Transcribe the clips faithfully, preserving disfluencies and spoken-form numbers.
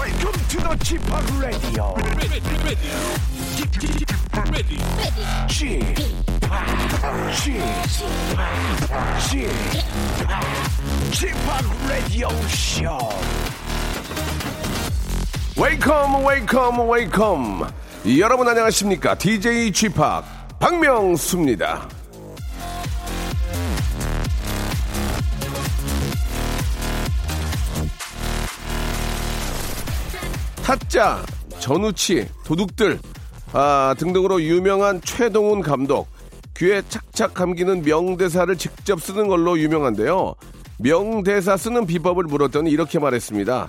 Welcome to the G-팝 Radio. G-팝 Radio Show. Welcome, welcome, welcome. 여러분 안녕하십니까? 디제이 G-팝 박명수입니다. 타짜, 전우치, 도둑들 아, 등등으로 유명한 최동훈 감독, 귀에 착착 감기는 명대사를 직접 쓰는 걸로 유명한데요. 명대사 쓰는 비법을 물었더니 이렇게 말했습니다.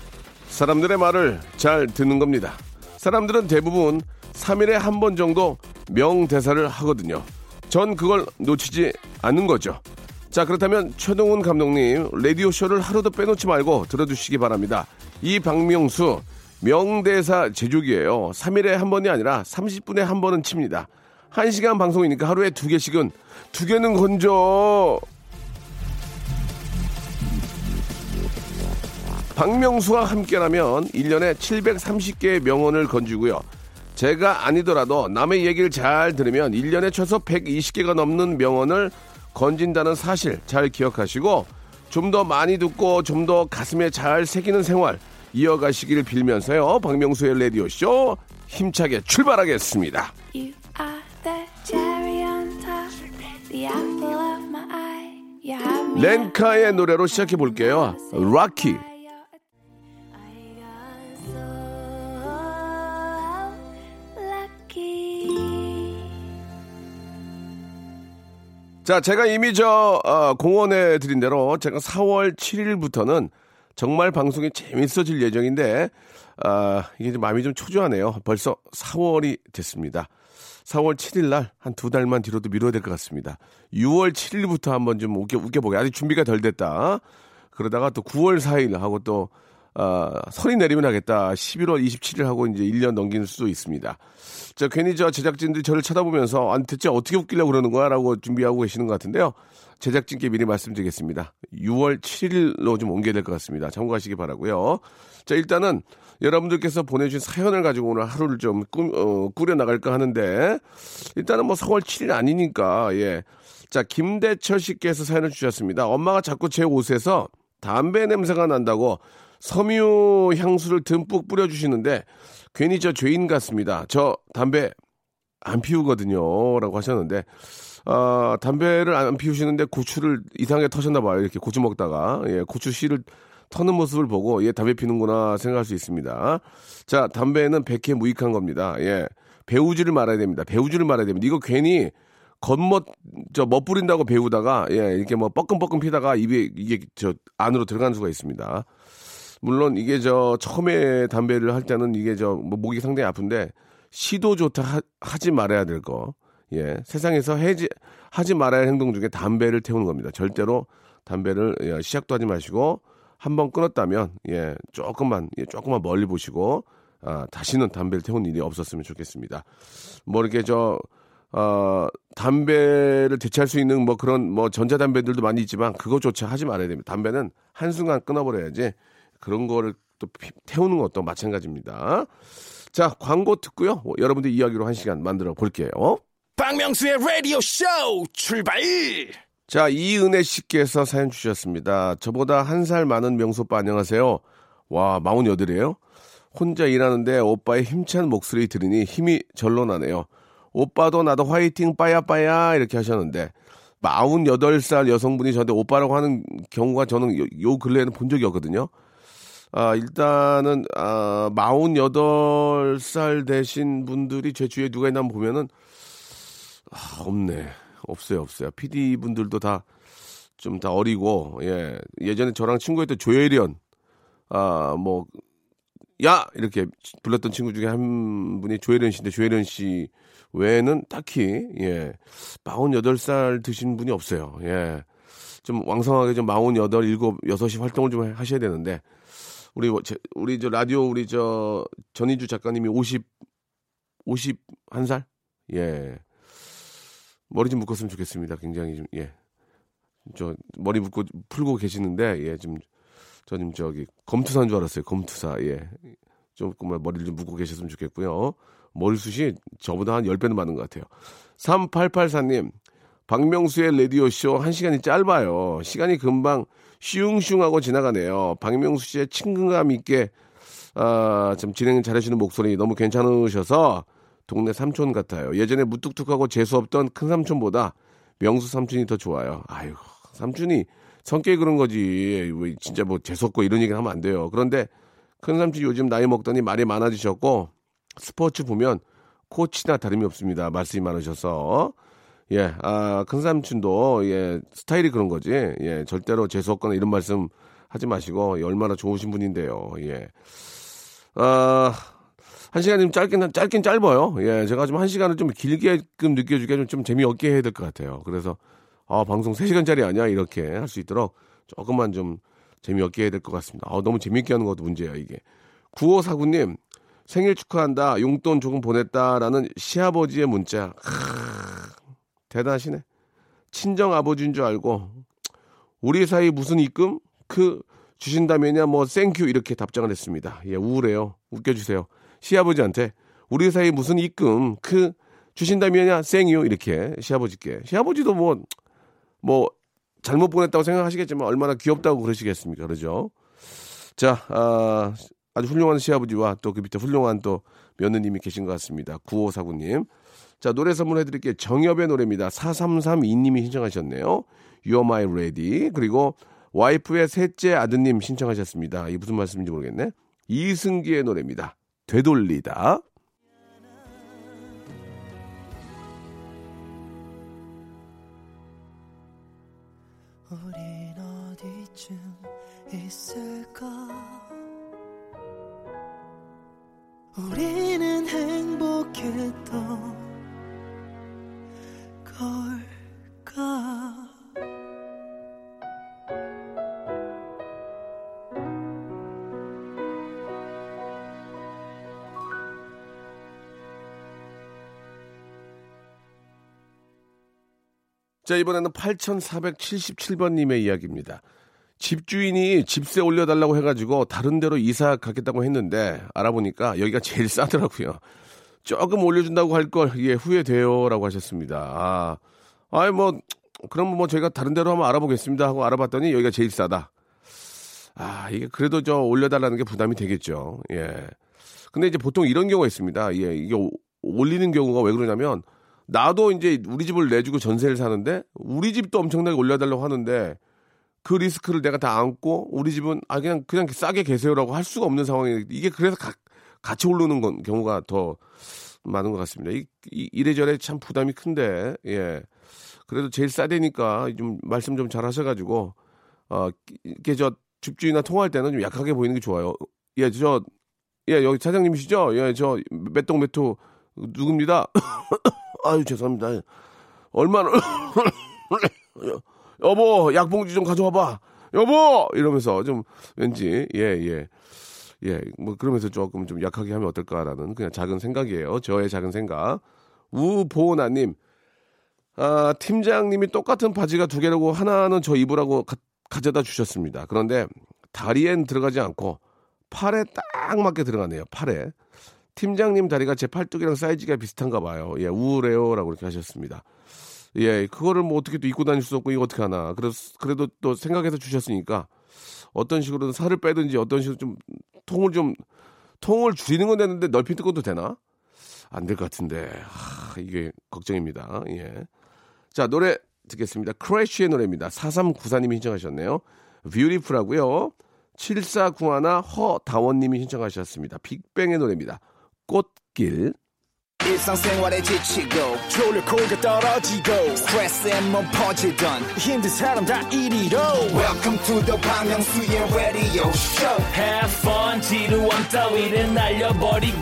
사람들의 말을 잘 듣는 겁니다. 사람들은 대부분 삼 일에 한 번 정도 명대사를 하거든요. 전 그걸 놓치지 않는 거죠. 자, 그렇다면 최동훈 감독님, 라디오쇼를 하루도 빼놓지 말고 들어주시기 바랍니다. 이 박명수 명대사 제조기예요. 삼 일에 한 번이 아니라 삼십 분에 한 번은 칩니다. 한 시간 방송이니까 하루에 두 개씩은 두 개는 건져. 박명수와 함께라면 일 년에 칠백삼십 개의 명언을 건지고요. 제가 아니더라도 남의 얘기를 잘 들으면 일 년에 최소 백이십 개가 넘는 명언을 건진다는 사실 잘 기억하시고 좀 더 많이 듣고 좀 더 가슴에 잘 새기는 생활 이어가시기를 빌면서요. 박명수의 라디오쇼 힘차게 출발하겠습니다. You are the cherry on top, the apple of my eye. You have me. 렌카의 노래로 시작해 볼게요. Rocky. 자, 제가 이미 저 어, 공언해 드린 대로 제가 사월 칠일부터는 정말 방송이 재밌어질 예정인데 아, 이게 마음이 좀 초조하네요. 벌써 사월이 됐습니다. 사월 칠일 날 한 두 달만 뒤로도 미뤄야 될 것 같습니다. 유월 칠일부터 한번 좀 웃겨, 웃겨보게. 아직 준비가 덜 됐다. 그러다가 또 구월 사일 하고 또 아, 선이 내리면 하겠다. 십일월 이십칠일 하고 이제 일 년 넘기는 수도 있습니다. 저 괜히 저 제작진들이 저를 쳐다보면서 안 대체 어떻게 웃기려고 그러는 거야? 라고 준비하고 계시는 것 같은데요. 제작진께 미리 말씀드리겠습니다. 유월 칠일로 좀 옮겨야 될 것 같습니다. 참고하시기 바라고요. 자, 일단은 여러분들께서 보내주신 사연을 가지고 오늘 하루를 좀 꾸, 어, 꾸려나갈까 하는데 일단은 뭐 사월 칠일 아니니까 예. 자, 김대철 씨께서 사연을 주셨습니다. 엄마가 자꾸 제 옷에서 담배 냄새가 난다고 섬유 향수를 듬뿍 뿌려주시는데 괜히 저 죄인 같습니다. 저 담배 안 피우거든요. 라고 하셨는데 아, 담배를 안 피우시는데 고추를 이상하게 터셨나 봐요. 이렇게 고추 먹다가 예, 고추 씨를 터는 모습을 보고 예, 담배 피우는구나 생각할 수 있습니다. 자, 담배는 백해 무익한 겁니다. 예, 배우지를 말아야 됩니다. 배우지를 말아야 됩니다. 이거 괜히 겉멋 저 멋부린다고 배우다가 예, 이렇게 뭐 뻐끔뻐끔 피다가 입에 이게 저 안으로 들어가는 수가 있습니다. 물론 이게 저 처음에 담배를 할 때는 이게 저 뭐 목이 상당히 아픈데 시도 좋다 하, 하지 말아야 될 거. 예, 세상에서 해지, 하지 말아야 할 행동 중에 담배를 태우는 겁니다. 절대로 담배를 예, 시작도 하지 마시고 한 번 끊었다면 예, 조금만 예, 조금만 멀리 보시고 아, 다시는 담배를 태우는 일이 없었으면 좋겠습니다. 뭐 이렇게 저 어, 담배를 대체할 수 있는 뭐 그런 뭐 전자담배들도 많이 있지만 그것조차 하지 말아야 됩니다. 담배는 한순간 끊어버려야지 그런 거를 또 태우는 것도 마찬가지입니다. 자, 광고 듣고요. 여러분들 이야기로 한 시간 만들어 볼게요. 박명수의 라디오 쇼 출발! 자, 이은혜 씨께서 사연 주셨습니다. 저보다 한 살 많은 명수 오빠 안녕하세요. 와, 마흔여덟이에요? 혼자 일하는데 오빠의 힘찬 목소리 들으니 힘이 절로 나네요. 오빠도 나도 화이팅 빠야빠야 이렇게 하셨는데 마흔여덟 살 여성분이 저한테 오빠라고 하는 경우가 저는 요, 요 근래에는 본 적이 없거든요. 아, 일단은, 아, 마흔여덟 살 되신 분들이 제 주위에 누가 있나 보면은, 아, 없네. 없어요, 없어요. 피디 분들도 다, 좀 다 어리고, 예. 예전에 저랑 친구였던 조혜련, 아, 뭐, 야! 이렇게 불렀던 친구 중에 한 분이 조혜련 씨인데, 조혜련 씨 외에는 딱히, 예. 마흔여덟 살 드신 분이 없어요. 예. 좀 왕성하게 좀 마흔여덟, 일곱, 여섯 시 활동을 좀 하셔야 되는데, 우리 제, 우리 저 라디오 우리 저 전인주 작가님이 오십, 오십일 살 예 머리 좀 묶었으면 좋겠습니다. 굉장히 좀 예 저 머리 묶고 풀고 계시는데 예 좀 저님 저기 검투사인 줄 알았어요. 검투사 예 조금 머리를 좀 묶고 계셨으면 좋겠고요. 머리숱이 저보다 한 열 배는 많은 것 같아요. 삼팔팔사님, 박명수의 라디오쇼 한 시간이 짧아요. 시간이 금방 슝슝하고 지나가네요. 박명수 씨의 친근감 있게 아, 참 진행 잘해주는 목소리 너무 괜찮으셔서 동네 삼촌 같아요. 예전에 무뚝뚝하고 재수없던 큰 삼촌보다 명수 삼촌이 더 좋아요. 아이고, 삼촌이 성격이 그런 거지. 진짜 뭐 재수없고 이런 얘기는 하면 안 돼요. 그런데 큰 삼촌이 요즘 나이 먹더니 말이 많아지셨고 스포츠 보면 코치나 다름이 없습니다. 말씀이 많으셔서. 예, 아, 큰 삼촌도 예, 스타일이 그런 거지. 예, 절대로 재수없거나 이런 말씀 하지 마시고 예, 얼마나 좋으신 분인데요. 예. 아, 한 시간이면 짧긴, 짧긴 짧아요. 예, 제가 좀 한 시간을 좀 길게끔 느껴지게 좀, 좀 재미없게 해야 될 것 같아요. 그래서, 아, 방송 세 시간짜리 아니야? 이렇게 할 수 있도록 조금만 좀 재미없게 해야 될 것 같습니다. 아, 너무 재미있게 하는 것도 문제야, 이게. 구오사구님, 생일 축하한다. 용돈 조금 보냈다라는 시아버지의 문자. 크으, 대단하시네. 친정 아버지인 줄 알고, 우리 사이 무슨 입금? 그, 주신다면야 뭐 땡큐 이렇게 답장을 했습니다. 예, 우울해요. 웃겨주세요. 시아버지한테 우리 사이 무슨 입금 그 주신다면야 땡유 이렇게 시아버지께. 시아버지도 뭐 뭐 잘못 보냈다고 생각하시겠지만 얼마나 귀엽다고 그러시겠습니까. 그러죠. 자, 아, 아주 훌륭한 시아버지와 또 그 밑에 훌륭한 또 며느님이 계신 것 같습니다. 구오사구님. 자, 노래 선물해드릴게요. 정엽의 노래입니다. 사삼삼이님이 신청하셨네요. You're my lady. 그리고 와이프의 셋째 아드님 신청하셨습니다. 이 무슨 말씀인지 모르겠네. 이승기의 노래입니다. 되돌리다. 우린 어디쯤 있을까? 우리는 행복했던 걸까? 자, 이번에는 팔천사백칠십칠번님의 이야기입니다. 집주인이 집세 올려달라고 해가지고 다른 데로 이사 가겠다고 했는데 알아보니까 여기가 제일 싸더라고요. 조금 올려준다고 할 걸 예, 후회돼요라고 하셨습니다. 아, 아이 뭐 그럼 뭐 저희가 다른 데로 한번 알아보겠습니다 하고 알아봤더니 여기가 제일 싸다. 아, 이게 그래도 저 올려달라는 게 부담이 되겠죠. 예. 근데 이제 보통 이런 경우가 있습니다. 예, 이게 오, 올리는 경우가 왜 그러냐면. 나도 이제 우리 집을 내주고 전세를 사는데 우리 집도 엄청나게 올려달라고 하는데 그 리스크를 내가 다 안고 우리 집은 아 그냥 그냥 싸게 계세요라고 할 수가 없는 상황이 이게 그래서 가, 같이 오르는 건 경우가 더 많은 것 같습니다. 이, 이, 이래저래 참 부담이 큰데 예 그래도 제일 싸대니까 좀 말씀 좀 잘 하셔가지고 어 이게 저 집주인이나 통화할 때는 좀 약하게 보이는 게 좋아요. 예 저 예 여기 사장님이시죠? 예 저 몇 동 몇 호 누굽니다. 아유 죄송합니다. 얼마나 여보 약봉지 좀 가져와봐. 여보 이러면서 좀 왠지 예예예 예, 예, 뭐 그러면서 조금 좀 약하게 하면 어떨까라는 그냥 작은 생각이에요. 저의 작은 생각. 우보나님 아, 팀장님이 똑같은 바지가 두 개라고 하나는 저 입으라고 가, 가져다 주셨습니다. 그런데 다리엔 들어가지 않고 팔에 딱 맞게 들어가네요. 팔에. 팀장님 다리가 제 팔뚝이랑 사이즈가 비슷한가 봐요. 예, 우울해요라고 이렇게 하셨습니다. 예, 그거를 뭐 어떻게 또 입고 다닐 수도 없고 이거 어떻게 하나. 그래도 그래도 또 생각해서 주셨으니까 어떤 식으로든 살을 빼든지 어떤 식으로 좀 통을 좀 통을 줄이는 건 되는데 넓히는 것도 되나? 안 될 것 같은데 하, 이게 걱정입니다. 예, 자 노래 듣겠습니다. 크래쉬의 노래입니다. 사삼구사님이 신청하셨네요. 뷰티풀하고요. 칠사구일 허다원님이 신청하셨습니다. 빅뱅의 노래입니다. 꽃길. 일상생활에 지치고 졸려 코가 떨어지고 스트레스에 몸 퍼지던 힘든 사람 다 이리로 Welcome to the 박명수의 radio show. Have fun 지루한 따위를 날려버리고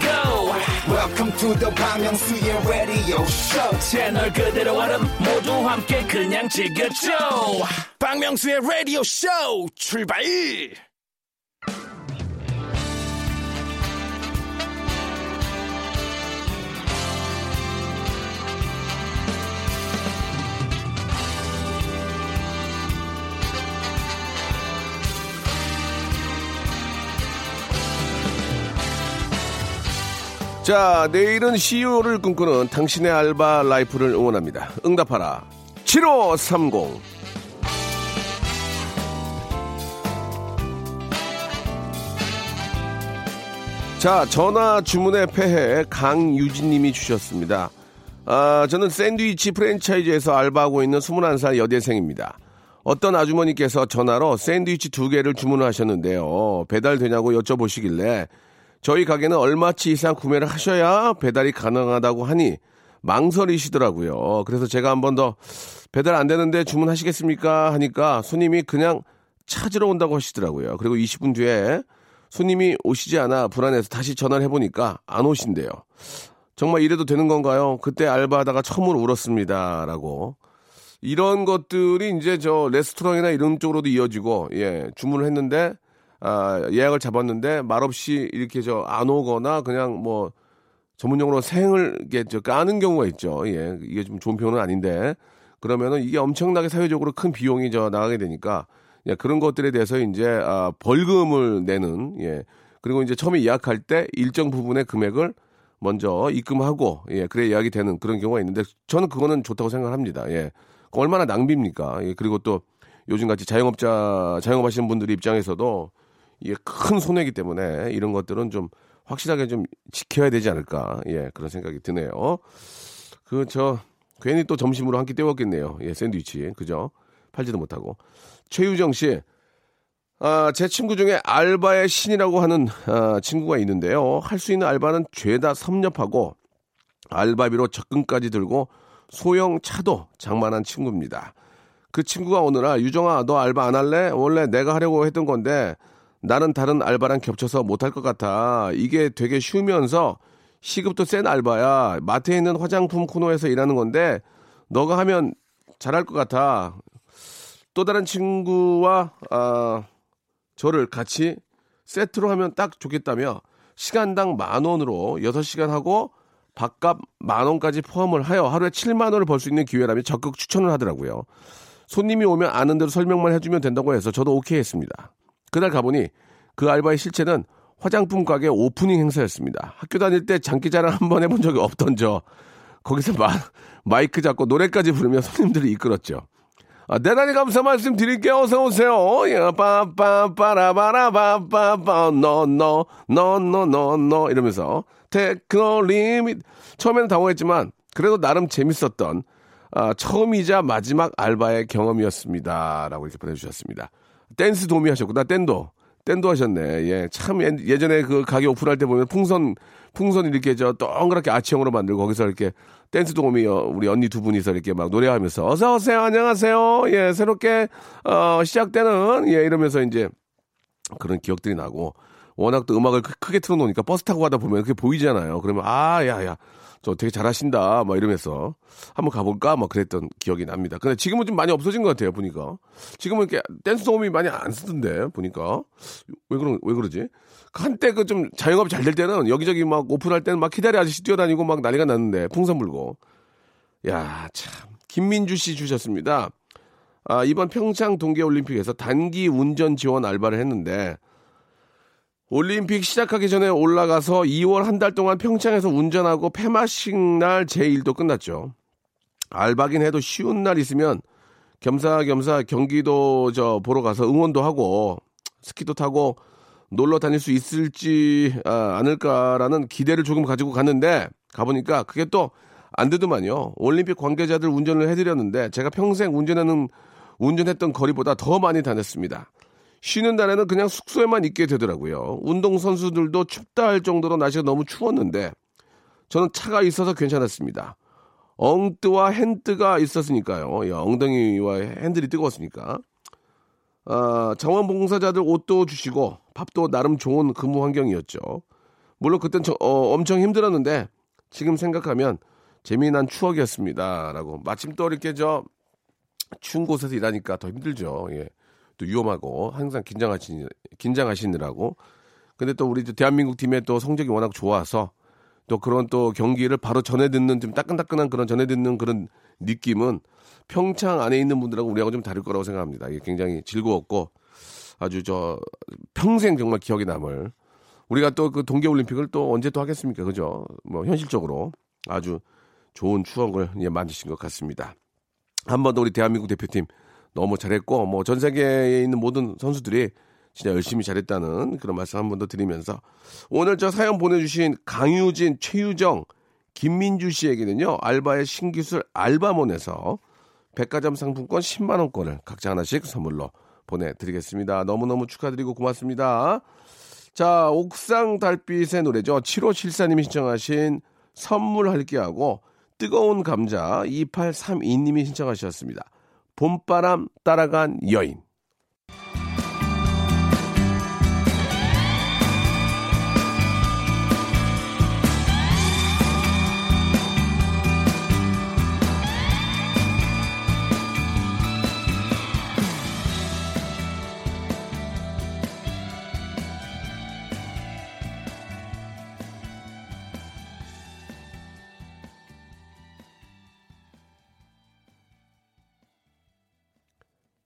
Welcome to the 박명수의 radio show. 채널 그대로 알음 모두 함께 그냥 즐겨줘. 박명수의 radio show 출발. 자, 내일은 씨이오를 꿈꾸는 당신의 알바 라이프를 응원합니다. 응답하라 칠오삼공. 자, 전화 주문의 폐해 강유진님이 주셨습니다. 아, 저는 샌드위치 프랜차이즈에서 알바하고 있는 스물한 살 여대생입니다. 어떤 아주머니께서 전화로 샌드위치 두 개를 주문하셨는데요. 배달되냐고 여쭤보시길래 저희 가게는 얼마치 이상 구매를 하셔야 배달이 가능하다고 하니 망설이시더라고요. 그래서 제가 한 번 더 배달 안 되는데 주문하시겠습니까? 하니까 손님이 그냥 찾으러 온다고 하시더라고요. 그리고 이십 분 뒤에 손님이 오시지 않아 불안해서 다시 전화를 해보니까 안 오신대요. 정말 이래도 되는 건가요? 그때 알바하다가 처음으로 울었습니다. 라고. 이런 것들이 이제 저 레스토랑이나 이런 쪽으로도 이어지고, 예, 주문을 했는데, 아, 예약을 잡았는데, 말없이 이렇게 저 안 오거나 그냥 뭐, 전문용어로 생을 이렇게 저 까는 경우가 있죠. 예, 이게 좀 좋은 표현은 아닌데, 그러면은 이게 엄청나게 사회적으로 큰 비용이 저 나가게 되니까, 예, 그런 것들에 대해서 이제, 아, 벌금을 내는, 예, 그리고 이제 처음에 예약할 때 일정 부분의 금액을 먼저 입금하고, 예, 그래 예약이 되는 그런 경우가 있는데, 저는 그거는 좋다고 생각합니다. 예. 얼마나 낭비입니까? 예, 그리고 또 요즘같이 자영업자, 자영업하시는 분들 입장에서도 이게 큰 손해이기 때문에 이런 것들은 좀 확실하게 좀 지켜야 되지 않을까? 예, 그런 생각이 드네요. 그 저 괜히 또 점심으로 한 끼 때웠겠네요. 예, 샌드위치 그죠? 팔지도 못하고. 최유정 씨, 아, 제 친구 중에 알바의 신이라고 하는 아, 친구가 있는데요. 할 수 있는 알바는 죄다 섭렵하고 알바비로 적금까지 들고. 소형 차도 장만한 친구입니다. 그 친구가 오느라 유정아 너 알바 안 할래? 원래 내가 하려고 했던 건데 나는 다른 알바랑 겹쳐서 못할 것 같아. 이게 되게 쉬우면서 시급도 센 알바야. 마트에 있는 화장품 코너에서 일하는 건데 너가 하면 잘할 것 같아. 또 다른 친구와 아, 저를 같이 세트로 하면 딱 좋겠다며 시간당 만 원으로 여섯 시간 하고 밥값 만 원까지 포함을 하여 하루에 칠만 원을 벌 수 있는 기회라며 적극 추천을 하더라고요. 손님이 오면 아는 대로 설명만 해주면 된다고 해서 저도 오케이 했습니다. 그날 가보니 그 알바의 실체는 화장품 가게 오프닝 행사였습니다. 학교 다닐 때 장기자랑 한번 해본 적이 없던 저. 거기서 마, 마이크 잡고 노래까지 부르며 손님들을 이끌었죠. 아, 대단히 감사 말씀 드릴게요. 어서 오세요. 빠빠빠라바라바빠빠 노노 노노노노 이러면서 테크노 리밋. 처음에는 당황했지만 그래도 나름 재밌었던 아, 처음이자 마지막 알바의 경험이었습니다. 라고 이렇게 보내주셨습니다. 댄스 도미 하셨구나. 댄도. 댄도 하셨네. 예, 참 예, 예전에 그 가게 오픈할 때 보면 풍선 풍선 이렇게 저 동그랗게 아치형으로 만들고 거기서 이렇게 댄스 도우미 우리 언니 두 분이서 이렇게 막 노래하면서 어서 오세요 안녕하세요 예 새롭게 어, 시작되는 예 이러면서 이제 그런 기억들이 나고 워낙 또 음악을 크게 틀어놓으니까 버스 타고 가다 보면 그게 보이잖아요. 그러면 아 야야 저 되게 잘하신다 막 이러면서 한번 가볼까 막 그랬던 기억이 납니다. 근데 지금은 좀 많이 없어진 것 같아요 보니까. 지금은 이렇게 댄스 도우미 많이 안 쓰던데 보니까 왜 그런 왜 그러지? 한때 그 좀 자영업이 잘 될 때는 여기저기 막 오픈할 때는 막 기다리 아저씨 뛰어다니고 막 난리가 났는데 풍선 불고. 야 참. 김민주 씨 주셨습니다. 아 이번 평창 동계올림픽에서 단기 운전 지원 알바를 했는데. 올림픽 시작하기 전에 올라가서 이월 한 달 동안 평창에서 운전하고 폐마식 날 제일도 끝났죠. 알바긴 해도 쉬운 날 있으면 겸사겸사 경기도 저 보러 가서 응원도 하고 스키도 타고 놀러 다닐 수 있을지 아, 않을까라는 기대를 조금 가지고 갔는데 가보니까 그게 또 안 되더만요. 올림픽 관계자들 운전을 해드렸는데 제가 평생 운전하는, 운전했던 거리보다 더 많이 다녔습니다. 쉬는 날에는 그냥 숙소에만 있게 되더라고요. 운동선수들도 춥다 할 정도로 날씨가 너무 추웠는데 저는 차가 있어서 괜찮았습니다. 엉뜨와 핸드가 있었으니까요. 야, 엉덩이와 핸들이 뜨거웠으니까. 아, 자원봉사자들 옷도 주시고 밥도 나름 좋은 근무 환경이었죠. 물론 그땐 저, 어, 엄청 힘들었는데 지금 생각하면 재미난 추억이었습니다. 라고. 마침 또 이렇게 저 추운 곳에서 일하니까 더 힘들죠. 예. 또 위험하고 항상 긴장하시, 긴장하시느라고. 근데 또 우리 대한민국 팀의 또 성적이 워낙 좋아서 또 그런 또 경기를 바로 전해 듣는 좀 따끈따끈한 그런 전해 듣는 그런 느낌은 평창 안에 있는 분들하고 우리하고 좀 다를 거라고 생각합니다. 이게 굉장히 즐거웠고 아주 저 평생 정말 기억에 남을 우리가 또 그 동계올림픽을 또 언제 또 하겠습니까? 그죠? 뭐 현실적으로 아주 좋은 추억을 예, 만드신 것 같습니다. 한 번 더 우리 대한민국 대표팀 너무 잘했고 뭐 전 세계에 있는 모든 선수들이 진짜 열심히 잘했다는 그런 말씀 한 번 더 드리면서 오늘 저 사연 보내주신 강유진, 최유정, 김민주 씨에게는요. 알바의 신기술 알바몬에서 백화점 상품권 십만 원권을 각자 하나씩 선물로 보내드리겠습니다. 너무너무 축하드리고 고맙습니다. 자, 옥상 달빛의 노래죠. 칠오칠사님이 신청하신 선물할게하고 뜨거운 감자 이팔삼이님이 신청하셨습니다. 봄바람 따라간 여인.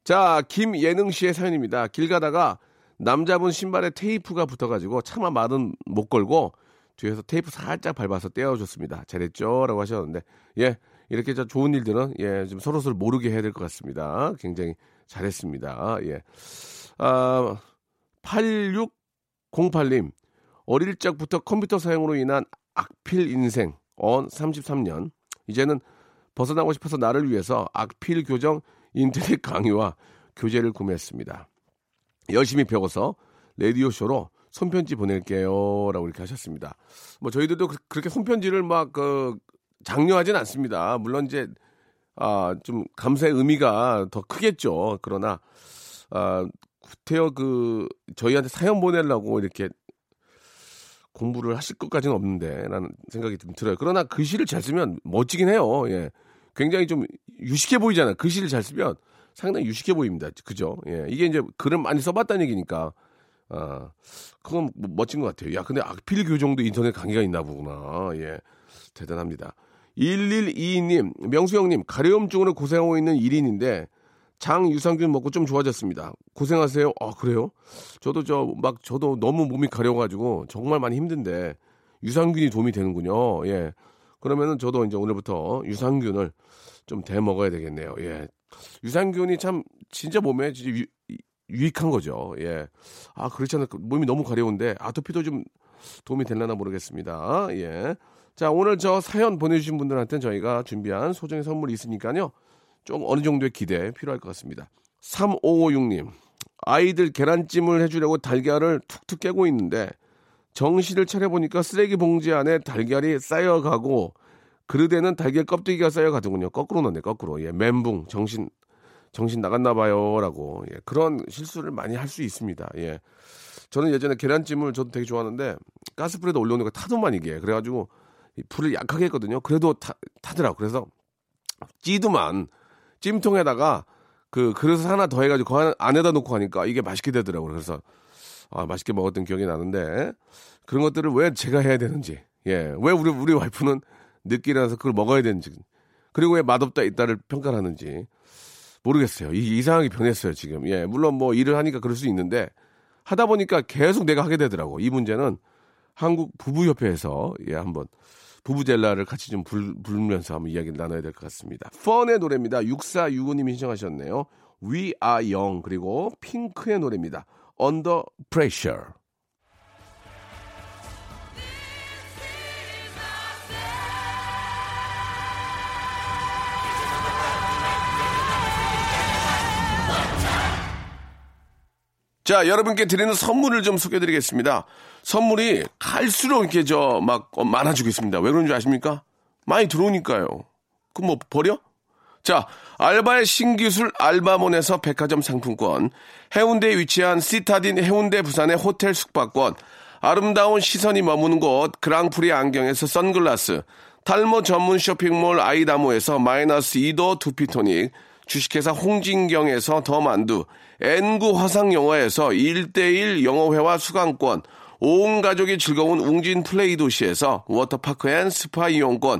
자, 김예능 씨의 사연입니다. 길 가다가 남자분 신발에 테이프가 붙어가지고 차마 말은 못 걸고 뒤에서 테이프 살짝 밟아서 떼어줬습니다. 잘했죠? 라고 하셨는데, 예, 이렇게 저 좋은 일들은, 예, 좀 서로서로 모르게 해야 될 것 같습니다. 굉장히 잘했습니다. 예. 아, 팔육공팔님, 어릴 적부터 컴퓨터 사용으로 인한 악필 인생, 언 삼십삼년. 이제는 벗어나고 싶어서 나를 위해서 악필 교정, 인터넷 강의와 교재를 구매했습니다. 열심히 배워서 라디오쇼로 손편지 보낼게요. 라고 이렇게 하셨습니다. 뭐, 저희들도 그, 그렇게 손편지를 막, 그, 장려하진 않습니다. 물론 이제, 아, 좀, 감사의 의미가 더 크겠죠. 그러나, 아, 구태여 그, 저희한테 사연 보내려고 이렇게 공부를 하실 것까지는 없는데, 라는 생각이 좀 들어요. 그러나 글씨를 잘 쓰면 멋지긴 해요. 예. 굉장히 좀 유식해 보이잖아요. 글씨를 잘 쓰면 상당히 유식해 보입니다. 그죠? 예. 이게 이제 글을 많이 써봤다는 얘기니까, 아, 그건 멋진 것 같아요. 야, 근데 악필 교정도 인터넷 강의가 있나 보구나. 예. 대단합니다. 일일이이님, 명수 형님, 가려움증으로 고생하고 있는 일인인데, 장 유산균 먹고 좀 좋아졌습니다. 고생하세요. 아, 그래요? 저도 저, 막, 저도 너무 몸이 가려워가지고 정말 많이 힘든데, 유산균이 도움이 되는군요. 예. 그러면은 저도 이제 오늘부터 유산균을 좀 대 먹어야 되겠네요. 예. 유산균이 참 진짜 몸에 진짜 유, 유익한 거죠. 예. 아, 그렇지 않나. 몸이 너무 가려운데 아토피도 좀 도움이 되려나 모르겠습니다. 예. 자, 오늘 저 사연 보내주신 분들한테는 저희가 준비한 소정의 선물이 있으니까요. 좀 어느 정도의 기대 필요할 것 같습니다. 삼오오육님. 아이들 계란찜을 해주려고 달걀을 툭툭 깨고 있는데 정신을 차려보니까 쓰레기 봉지 안에 달걀이 쌓여가고 그릇에는 달걀 껍데기가 쌓여가더군요. 거꾸로 넣네, 거꾸로. 예, 멘붕, 정신, 정신 나갔나 봐요. 라고. 예, 그런 실수를 많이 할 수 있습니다. 예. 저는 예전에 계란찜을 저도 되게 좋아하는데 가스불에다 올려놓으니까 타도만 이게. 그래가지고 불을 약하게 했거든요. 그래도 타, 타더라고. 그래서 찌두만 찜통에다가 그 그릇을 하나 더 해가지고 그 안에다 놓고 하니까 이게 맛있게 되더라고요. 그래서 아, 맛있게 먹었던 기억이 나는데 그런 것들을 왜 제가 해야 되는지, 예, 왜 우리 우리 와이프는 늦게라서 그걸 먹어야 되는지, 그리고 왜 맛없다 있다를 평가를 하는지 모르겠어요. 이, 이상하게 변했어요 지금. 예, 물론 뭐 일을 하니까 그럴 수 있는데 하다 보니까 계속 내가 하게 되더라고. 이 문제는 한국 부부협회에서 예 한번 부부젤라를 같이 좀 불, 부르면서 한번 이야기를 나눠야 될 것 같습니다. 펀의 노래입니다. 육사육오님이 신청하셨네요. We are young. 그리고 핑크의 노래입니다. Under pressure. 자, 여러분께 드리는 선물을 좀 소개해드리겠습니다. 선물이 갈수록 이렇게 저 막 많아지고 있습니다. 왜 그런지 아십니까? 많이 들어오니까요. 그럼 뭐 버려? 자, 알바의 신기술 알바몬에서 백화점 상품권, 해운대에 위치한 시타딘 해운대 부산의 호텔 숙박권, 아름다운 시선이 머무는 곳 그랑프리 안경에서 선글라스, 탈모 전문 쇼핑몰 아이다모에서 마이너스 이도 두피토닉, 주식회사 홍진경에서 더만두, 엔구 화상영어에서 일대일 영어회화 수강권, 온 가족이 즐거운 웅진 플레이 도시에서 워터파크 앤 스파 이용권,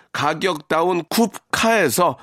가격 다운 쿱카에서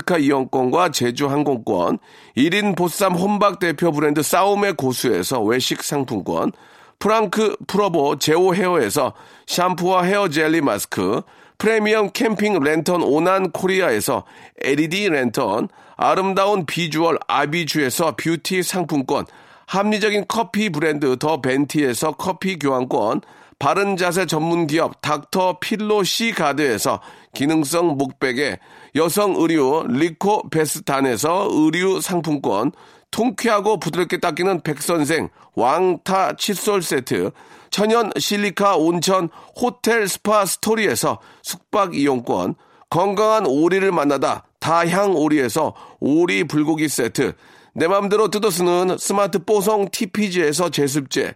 렌트카 이용권과 제주 항공권, 일 인 보쌈 혼박 대표 브랜드 싸움의 고수에서 외식 상품권, 프랑크 프로보 제오 헤어에서 샴푸와 헤어 젤리 마스크, 프리미엄 캠핑 랜턴 오난 코리아에서 엘이디 랜턴, 아름다운 비주얼 아비주에서 뷰티 상품권, 합리적인 커피 브랜드 더 벤티에서 커피 교환권, 바른 자세 전문 기업 닥터 필로 씨 가드에서 기능성 목베개, 여성 의류 리코 베스탄에서 의류 상품권, 통쾌하고 부드럽게 닦이는 백선생 왕타 칫솔 세트, 천연 실리카 온천 호텔 스파 스토리에서 숙박 이용권, 건강한 오리를 만나다 다향 오리에서 오리 불고기 세트, 내 맘대로 뜯어쓰는 스마트 뽀송 티피지에서 제습제,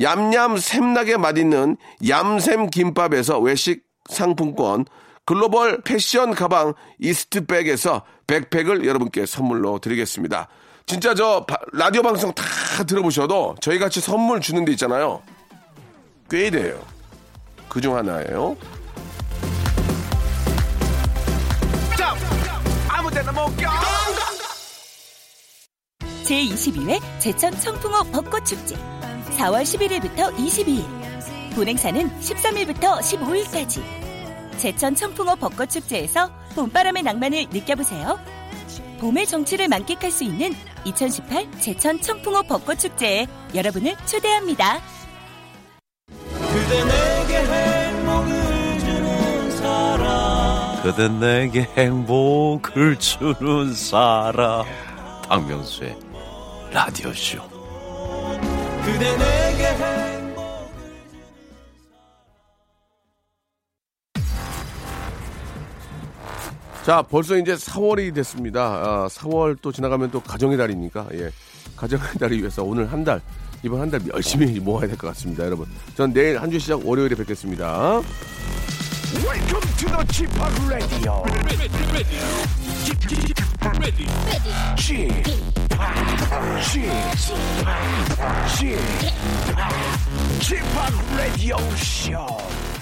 얌얌 샘나게 맛있는 얌샘 김밥에서 외식 상품권, 글로벌 패션 가방 이스트백에서 백팩을 여러분께 선물로 드리겠습니다. 진짜 저 라디오 방송 다 들어보셔도 저희같이 선물 주는 데 있잖아요. 꽤 돼요. 그중 하나예요. 제이십이 회 제천 청풍호 벚꽃축제 사월 십일일부터 이십이일, 본행사는 십삼일부터 십오일까지. 제천 청풍호 벚꽃축제에서 봄바람의 낭만을 느껴보세요. 봄의 정취를 만끽할 수 있는 이천십팔 제천 청풍호 벚꽃축제에 여러분을 초대합니다. 그대 내게 행복을 주는 사람, 그대 내게 행복을 주는 사람, 박명수의 라디오쇼. 그대 내게 행복. 자, 벌써 이제 사월이 됐습니다. 아, 사월 또 지나가면 또 가정의 달이니까, 예, 가정의 달을 위해서 오늘 한 달, 이번 한 달 열심히 모아야 될 것 같습니다, 여러분. 전 내일 한 주 시작 월요일에 뵙겠습니다. Welcome to the G-팝 Radio. G-팝 Radio. G-팝. G-팝. G-팝. G-팝 Radio Show.